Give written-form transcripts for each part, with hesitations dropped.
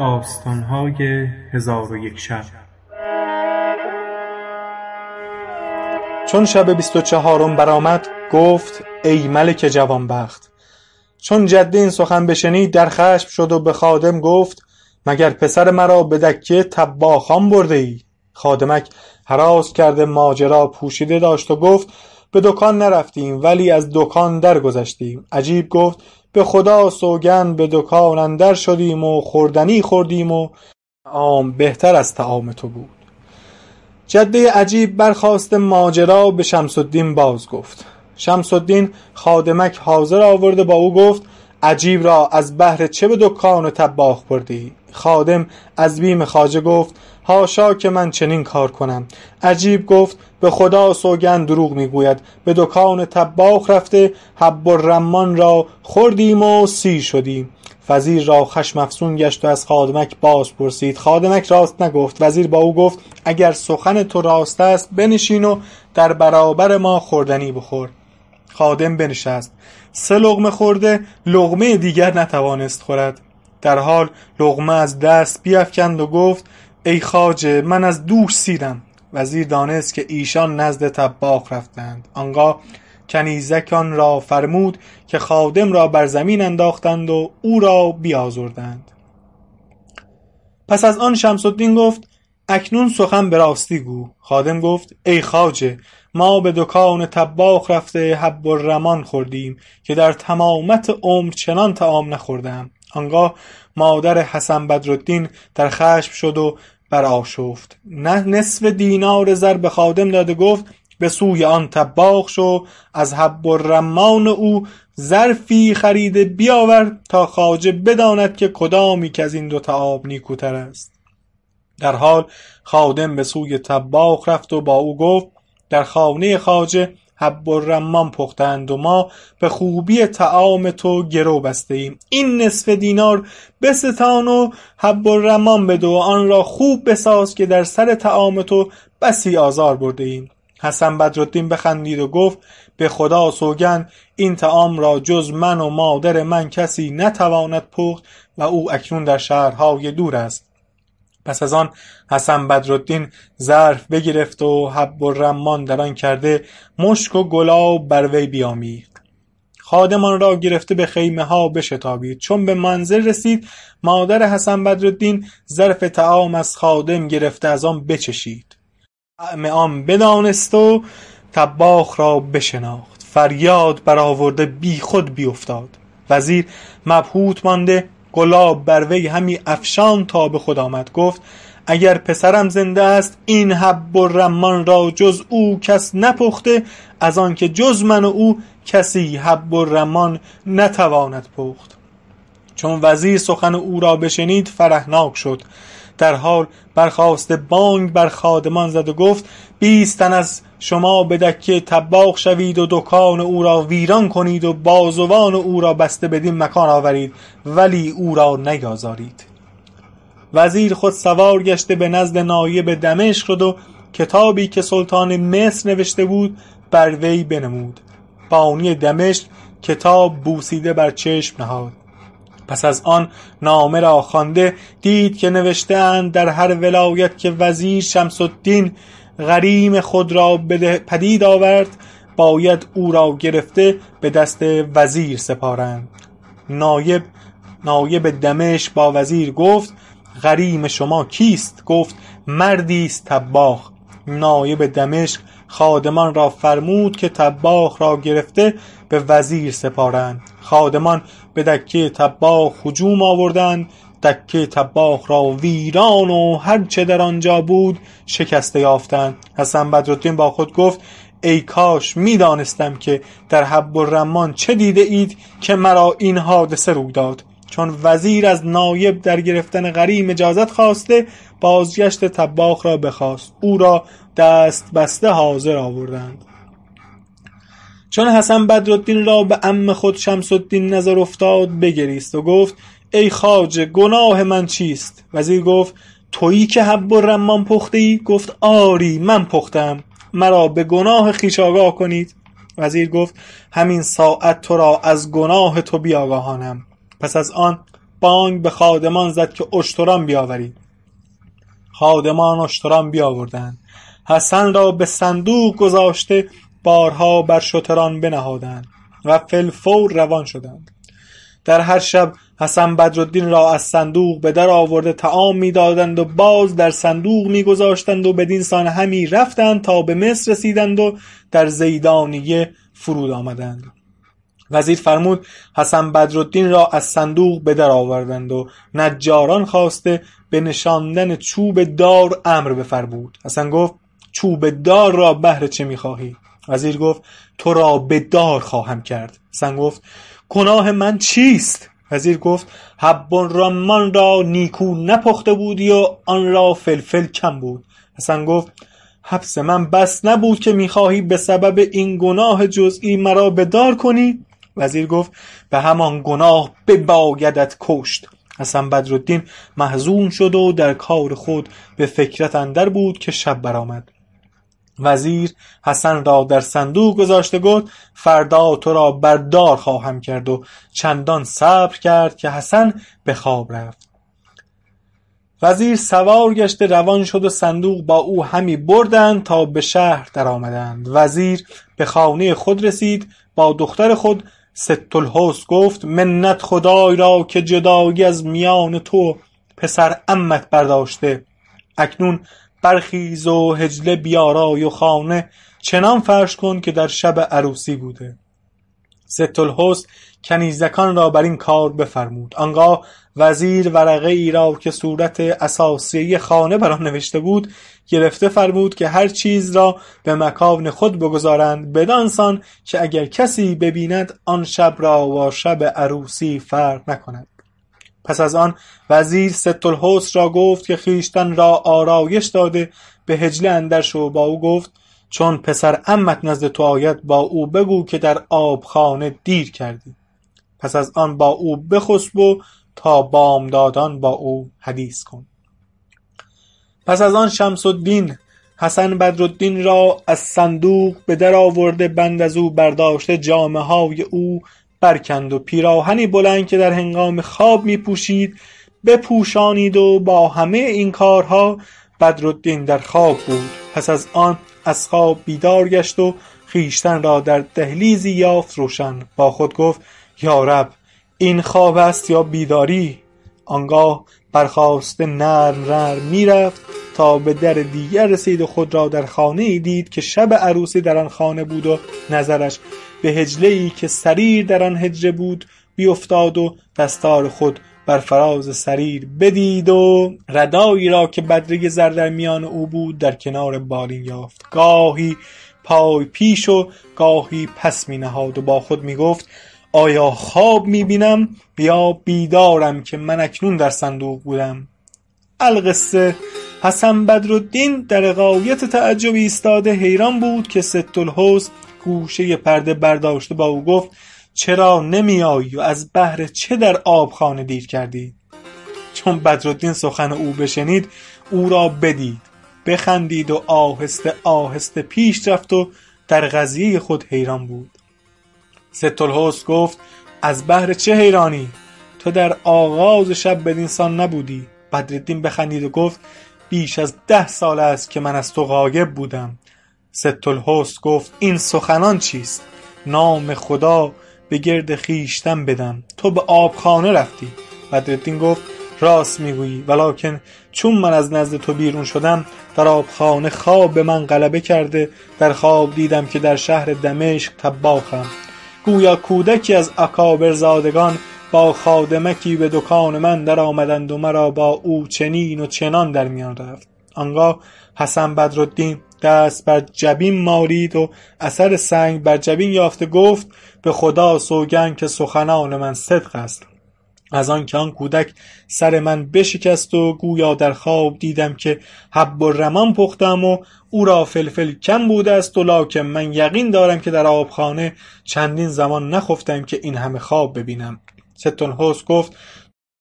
داستان‌های هزار و یک شب. چون شب 24 برآمد گفت ای ملک جوانبخت. چون جده این سخن بشنید در خشم شد و به خادم گفت مگر پسر مرا به دکه تباخان برده ای؟ خادمک هراس کرده ماجرا پوشیده داشت و گفت به دکان نرفتیم ولی از دکان در گذشتیم. عجیب گفت به خدا سوگند به دکان اندر شدیم و خوردنی خوردیم و عام بهتر از طعام تو بود. جده عجیب برخواست ماجرا به شمس الدین باز گفت. شمس الدین خادمک حاضر آورده با او گفت عجیب را از بهر چه به دکان و تباخ بردی؟ خادم از بیم خواجه گفت حاشا که من چنین کار کنم. عجیب گفت به خدا سوگند دروغ میگوید. به دکان تباخ رفته حب الرمان را خوردیم و سی شدیم. وزیر را خشم افسون گشت و از خادمک باز پرسید. خادمک راست نگفت. وزیر با او گفت اگر سخن تو راست است بنشین و در برابر ما خوردنی بخور. خادم بنشست. 3 لقمه خورده لقمه دیگر نتوانست خورد. در حال لقمه از دست بیفکند و گفت ای خواجه من از دوش سیرم. وزیر دانست که ایشان نزد طباخ رفتند. آنگاه کنیزکان را فرمود که خادم را بر زمین انداختند و او را بیازردند. پس از آن شمس الدین گفت اکنون سخن به راستی گو. خادم گفت ای خواجه ما به دکان طباخ رفته حب الرمان خوردیم که در تمامت عمر چنان طعام نخوردم. آنگاه مادر حسن بدرالدین در خشم شد و برآشفت. نصف دینار زر به خادم داد و گفت به سوی آن طباخ شو از حب الرمان او ظرفی خریده بیاور تا خواجه بداند که کدامی که از این 2 طعام نیکوتر است. در حال خادم به سوی طباخ رفت و با او گفت در خانه خواجه حب الرمان پختند و ما به خوبی طعام تو گرو بسته ایم. این نصف دینار بستان و حب الرمان بده و آن را خوب بساز که در سر طعام تو بسی آزار برده ایم. حسن بدرالدین بخندید و گفت به خدا سوگند این طعام را جز من و مادر من کسی نتواند پخت و او اکنون در شهرهای دور است. پس از آن حسن بدرالدین ظرف بگرفت و حب الرمان در آن کرده مشک و گلاب بر وی بیامیخت. خادمان را گرفته به خیمه ها بشتابید. چون به منزل رسید مادر حسن بدرالدین ظرف طعام از خادم گرفته از آن بچشید. طعم آن بدانست و طباخ را بشناخت. فریاد برآورده بی خود بیافتاد. وزیر مبهوت مانده گلاب بر وی همی افشان تا به خود آمد. گفت اگر پسرم زنده است این حب الرمان را جز او کس نپخته از آن که جز من و او کسی حب الرمان نتواند پخت. چون وزیر سخن او را بشنید فرحناک شد. در حال برخاسته بانگ بر خادمان زد و گفت 20 تن از شما به دکه طباخ شوید و دکان او را ویران کنید و بازوان او را بسته بدین مکان آورید ولی او را نیازارید. وزیر خود سوار گشته به نزد نایب دمشق شد و کتابی که سلطان مصر نوشته بود بر وی بنمود. بانی دمشق کتاب بوسیده بر چشم نهاد. پس از آن نامه را خوانده دید که نوشته اند در هر ولایت که وزیر شمس الدین غریم خود را پدید آورد باید او را گرفته به دست وزیر سپارند. نایب دمشق با وزیر گفت غریم شما کیست؟ گفت مردی است طباخ. نایب دمشق خادمان را فرمود که طباخ را گرفته به وزیر سپارند. خادمان به دکه طباخ هجوم آوردند. دکه طباخ را ویران و هر چه در آنجا بود شکسته یافتند. حسن بدرالدین با خود گفت ای کاش می دانستم که در حب الرمان چه دیده اید که مرا این حادثه روی داد. چون وزیر از نایب در گرفتن غریم اجازت خواسته بازگشت طباخ را بخواست. او را دست بسته حاضر آوردند. چون حسن بدرالدین را به عم خود شمس الدین نظر افتاد بگریست و گفت ای خواجه گناه من چیست؟ وزیر گفت تویی که حب الرمان پختی؟ گفت آری من پختم. مرا به گناه خویش آگاه کنید. وزیر گفت همین ساعت تو را از گناه تو بیاگاهانم. پس از آن بانگ به خادمان زد که اشتران بیاورید. خادمان اشتران بیاوردند. حسن را به صندوق گذاشته بارها بر شتران بنهادند و فلفور روان شدند. در هر شب حسن بدرالدین را از صندوق به در آورده طعام می‌دادند و باز در صندوق می‌گذاشتند و بدین سان همی رفتند تا به مصر رسیدند و در زیدانیه فرود آمدند. وزیر فرمود حسن بدرالدین را از صندوق به در آوردند و نجاران خواسته به نشاندن چوب دار امر بفرمود. حسن گفت چوب دار را بهر چه می‌خواهی؟ وزیر گفت تو را به دار خواهم کرد. حسن گفت گناه من چیست؟ وزیر گفت حب الرمان را نیکو نپخته بودی و آن را فلفل کم بود. حسن گفت حبس من بس نبود که میخواهی به سبب این گناه جزئی مرا به دار کنی؟ وزیر گفت به همان گناه ببایدت کشت. حسن بدرالدین محزون شد و در کار خود به فکرت اندر بود که شب برآمد. وزیر حسن را در صندوق گذاشته گفت فردا تو را بر دار خواهم کرد و چندان صبر کرد که حسن به خواب رفت. وزیر سوار گشته روان شد و صندوق با او همی بردند تا به شهر در آمدند. وزیر به خانه خود رسید، با دختر خود ست الحسن گفت منت خدای را که جدایی از میان تو پسر عمت برداشته. اکنون برخیز و هجله بیارای و خانه چنان فرش کن که در شب عروسی بوده. ست الحسن کنیزکان را بر این کار بفرمود. آنگاه وزیر ورقه ای را که صورت اساسی خانه بر آن نوشته بود گرفته فرمود که هر چیز را به مکان خود بگذارند، بدان سان که اگر کسی ببیند آن شب را و شب عروسی فرق نکند. پس از آن وزیر ست الحسن را گفت که خویشتن را آرایش داده به هجله اندر شو. با او گفت چون پسر عمت نزد تو آید با او بگو که در آبخانه دیر کردی. پس از آن با او بخسب و تا بامدادان با او حدیث کن. پس از آن شمس الدین حسن بدرالدین را از صندوق به در آورده بند از او برداشته جامه های او برکند و پیراهنی بلند که در هنگام خواب می پوشید بپوشانید و با همه این کارها بدرالدین در خواب بود. پس از آن از خواب بیدار گشت و خیشتن را در دهلیزی یافت روشن. با خود گفت یا رب این خواب است یا بیداری؟ آنگاه برخاسته نرم می رفت تا به در دیگر رسید و خود را در خانه ای دید که شب عروسی در آن خانه بود و نظرش به هجله‌ای که سریر در آن هجره بود بیفتاد و دستار خود بر فراز سریر بدید و ردایی را که بدرگ زر در میان او بود در کنار بالین یافت. گاهی پای پیش و گاهی پس می نهاد و با خود می گفت آیا خواب می بینم یا بیدارم که من اکنون در صندوق بودم؟ القصه حسن بدرالدین در غایت تعجب ایستاده حیران بود که ست الحسن گوشه پرده برداشته با او گفت چرا نمی آیی و از بهر چه در آبخانه دیر کردی؟ چون بدرالدین سخن او بشنید او را بدید، بخندید و آهسته آهسته پیش رفت و در قضیه خود حیران بود. ست الحسن گفت از بهر چه حیرانی؟ تو در آغاز شب بدین سان نبودی. بدرالدین بخندید و گفت بیش از 10 سال است که من از تو غایب بودم. ست الحسن گفت این سخنان چیست؟ نام خدا به گرد خیشتن بدم، تو به آبخانه رفتی. بدرالدین گفت راست میگویی، ولکن چون من از نزد تو بیرون شدم در آبخانه خواب به من غلبه کرده، در خواب دیدم که در شهر دمشق طباخم. گویا کودکی از اکابر زادگان با خادمکی به دکان من در آمدند و مرا با او چنین و چنان در میان رفت. آنگاه حسن بدرالدین دست بر جبین مالید و اثر سنگ بر جبین یافته گفت به خدا سوگند که سخنان من صدق است. از آن که آن کودک سر من بشکست و گویا در خواب دیدم که حب الرمان پختم و او را فلفل کم بوده است، و لکن من یقین دارم که در آبخانه چندین زمان نخفتم که این همه خواب ببینم. ست الحسن گفت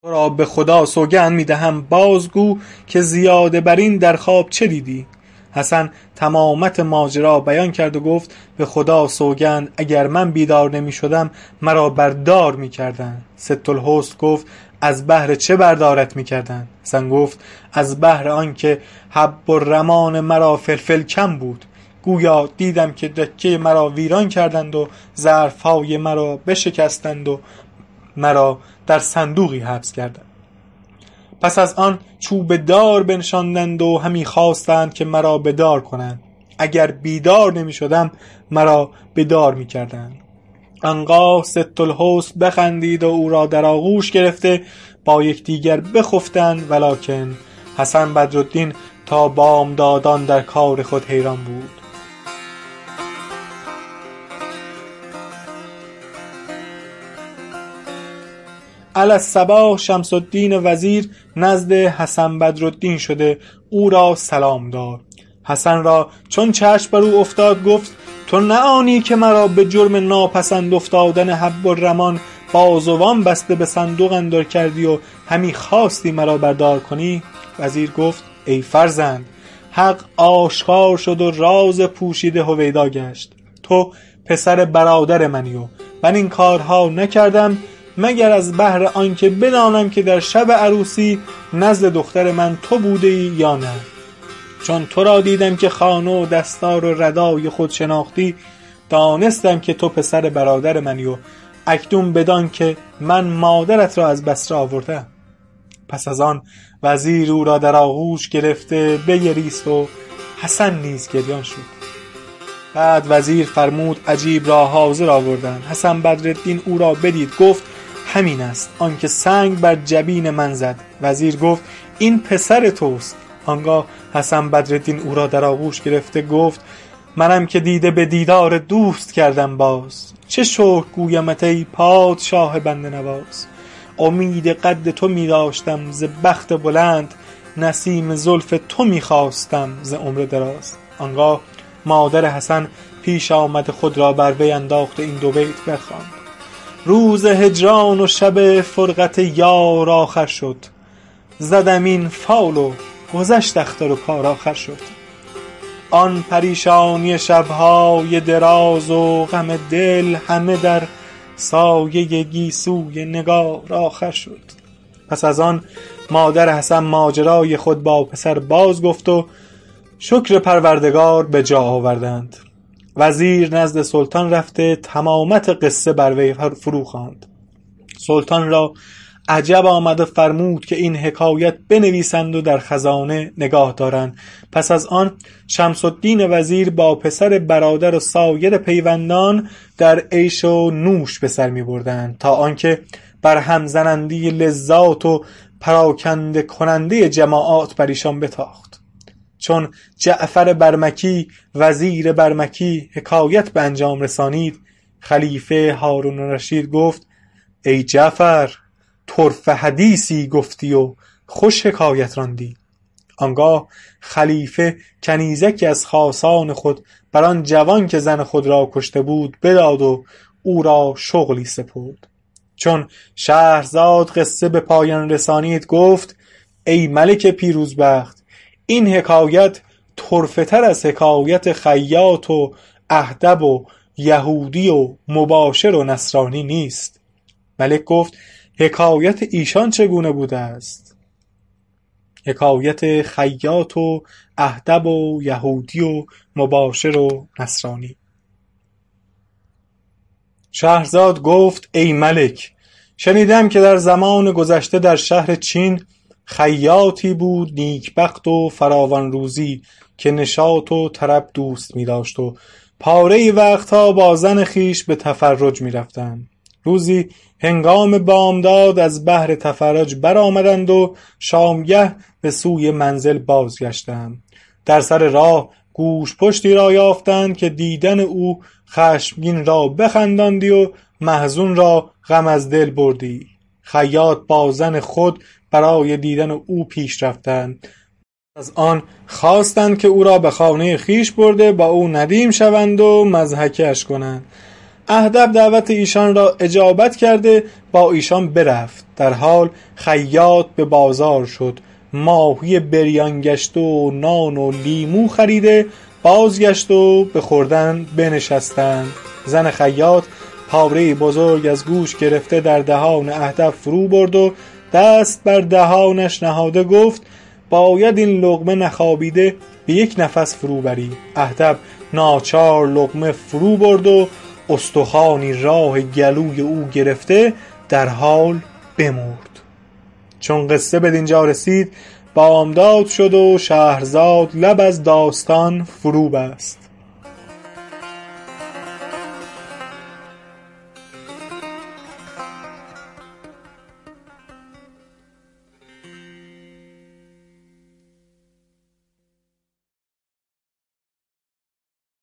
تو را به خدا سوگند میدهم بازگو که زیاده بر این در خواب چه دیدی؟ حسن تمامت ماجرا بیان کرد و گفت به خدا سوگند اگر من بیدار نمی شدم مرا بردار می کردن. ست الحسن گفت از بهر چه بردارت می‌کردند؟ زن گفت از بهر آنکه حب الرمان مرا فلفل کم بود، گویا دیدم که دکه مرا ویران کردند و ظرف‌های مرا بشکستند و مرا در صندوقی حبس کردند. پس از آن چوب دار بنشاندند و همی خواستند که مرا بدار کنند. اگر بیدار نمی شدم مرا بدار می کردند. آنگاه ست الحسن بخندید و او را در آغوش گرفته با یکدیگر بخفتند، ولکن حسن بدرالدین تا بامدادان در کار خود حیران بود. الصباح شمس الدین وزیر نزد حسن بدرالدین شده، او را سلام داد. حسن را چون چشم بر او افتاد گفت تو نه آنی که مرا به جرم ناپسند افتادن حب الرمان بازوان بسته به صندوق اندر کردی و همی خواستی مرا بردار کنی؟ وزیر گفت ای فرزند، حق آشکار شد و راز پوشیده هویدا گشت. تو پسر برادر منی و من این کارها نکردم مگر از بهر آنکه بدانم که در شب عروسی نزد دختر من تو بودی یا نه. چون تو را دیدم که خانه و دستار و ردای خود شناختی، دانستم که تو پسر برادر منی و اکنون بدان که من مادرت را از بصره آوردم. پس از آن وزیر او را در آغوش گرفته بگریست و حسن نیز گریان شد. بعد وزیر فرمود عجیب را حاضر آوردند. حسن بدرالدین او را بدید گفت همین است آنکه سنگ بر جبین من زد. وزیر گفت این پسر توست. آنگاه حسن بدرالدین او را در آغوش گرفته گفت منم که دیده به دیدار دوست کردم باز، چه شکر گویمت ای پادشاه بنده نواز. امید قد تو می داشتم ز بخت بلند، نسیم زلف تو می خواستم ز عمر دراز. آنگاه مادر حسن پیش آمد خود را بر وی انداخت، این دو بیت بخواند روز هجران و شب فرقت یار آخر شد، زدم این فال و گذشت اختر و کار آخر شد. آن پریشانی شبهای دراز و غم دل همه در سایه گیسوی نگار آخر شد. پس از آن مادر حسن ماجرای خود با پسر باز گفت و شکر پروردگار به جا آوردند. وزیر نزد سلطان رفته تمامت قصه بر وی فرو خواند. سلطان را عجب آمد و فرمود که این حکایت بنویسند و در خزانه نگاه دارند. پس از آن شمس الدین وزیر با پسر برادر و سایر پیوندان در عیش و نوش به سر می بردند تا آنکه بر همزنندی لذات و پراکنده کننده جماعات بر ایشان بتاخت. چون جعفر برمکی وزیر برمکی حکایت به انجام رسانید، خلیفه هارون الرشید گفت ای جعفر، طرف حدیثی گفتی و خوش حکایت راندی. آنگاه خلیفه کنیزکی از خاصان خود بر آن جوان که زن خود را کشته بود بداد و او را شغلی سپرد. چون شهرزاد قصه به پایان رسانید گفت ای ملک پیروزبخت، این حکایت طرفتر از حکایت خیاط و احدب و یهودی و مباشر و نصرانی نیست. ملک گفت حکایت ایشان چگونه بوده است؟ حکایت خیاط و احدب و یهودی و مباشر و نصرانی. شهرزاد گفت ای ملک، شنیدم که در زمان گذشته در شهر چین خیاطی بود نیکبخت و فراوان روزی که نشاط و طرب دوست می داشت و پاره وقتها با زن خیش به تفرج می رفتن. روزی هنگام بامداد از بحر تفرج برآمدند و شامگه به سوی منزل بازگشتند. در سر راه گوش پشتی را یافتند که دیدن او خشمگین را بخنداندی و محزون را غم از دل بردی. خیاط با زن خود برای دیدن او پیش رفتند. از آن خواستند که او را به خانه خیش برده با او ندیم شوند و مضحکه‌اش کنند. احدب دعوت ایشان را اجابت کرده با ایشان برفت. در حال خیاط به بازار شد، ماهی بریان گشت و نان و لیمو خریده بازگشت و به خوردن بنشستند. زن خیاط پاره بزرگ از گوش گرفته در دهان احدب فرو برد و دست بر دهانش نهاده گفت: باید این لقمه نخابیده به یک نفس فرو بری. احدب ناچار لقمه فرو برد و استخوانی راه گلوی او گرفته در حال بمرد. چون قصه به دینجا رسید بامداد شد و شهرزاد لب از داستان فرو بست.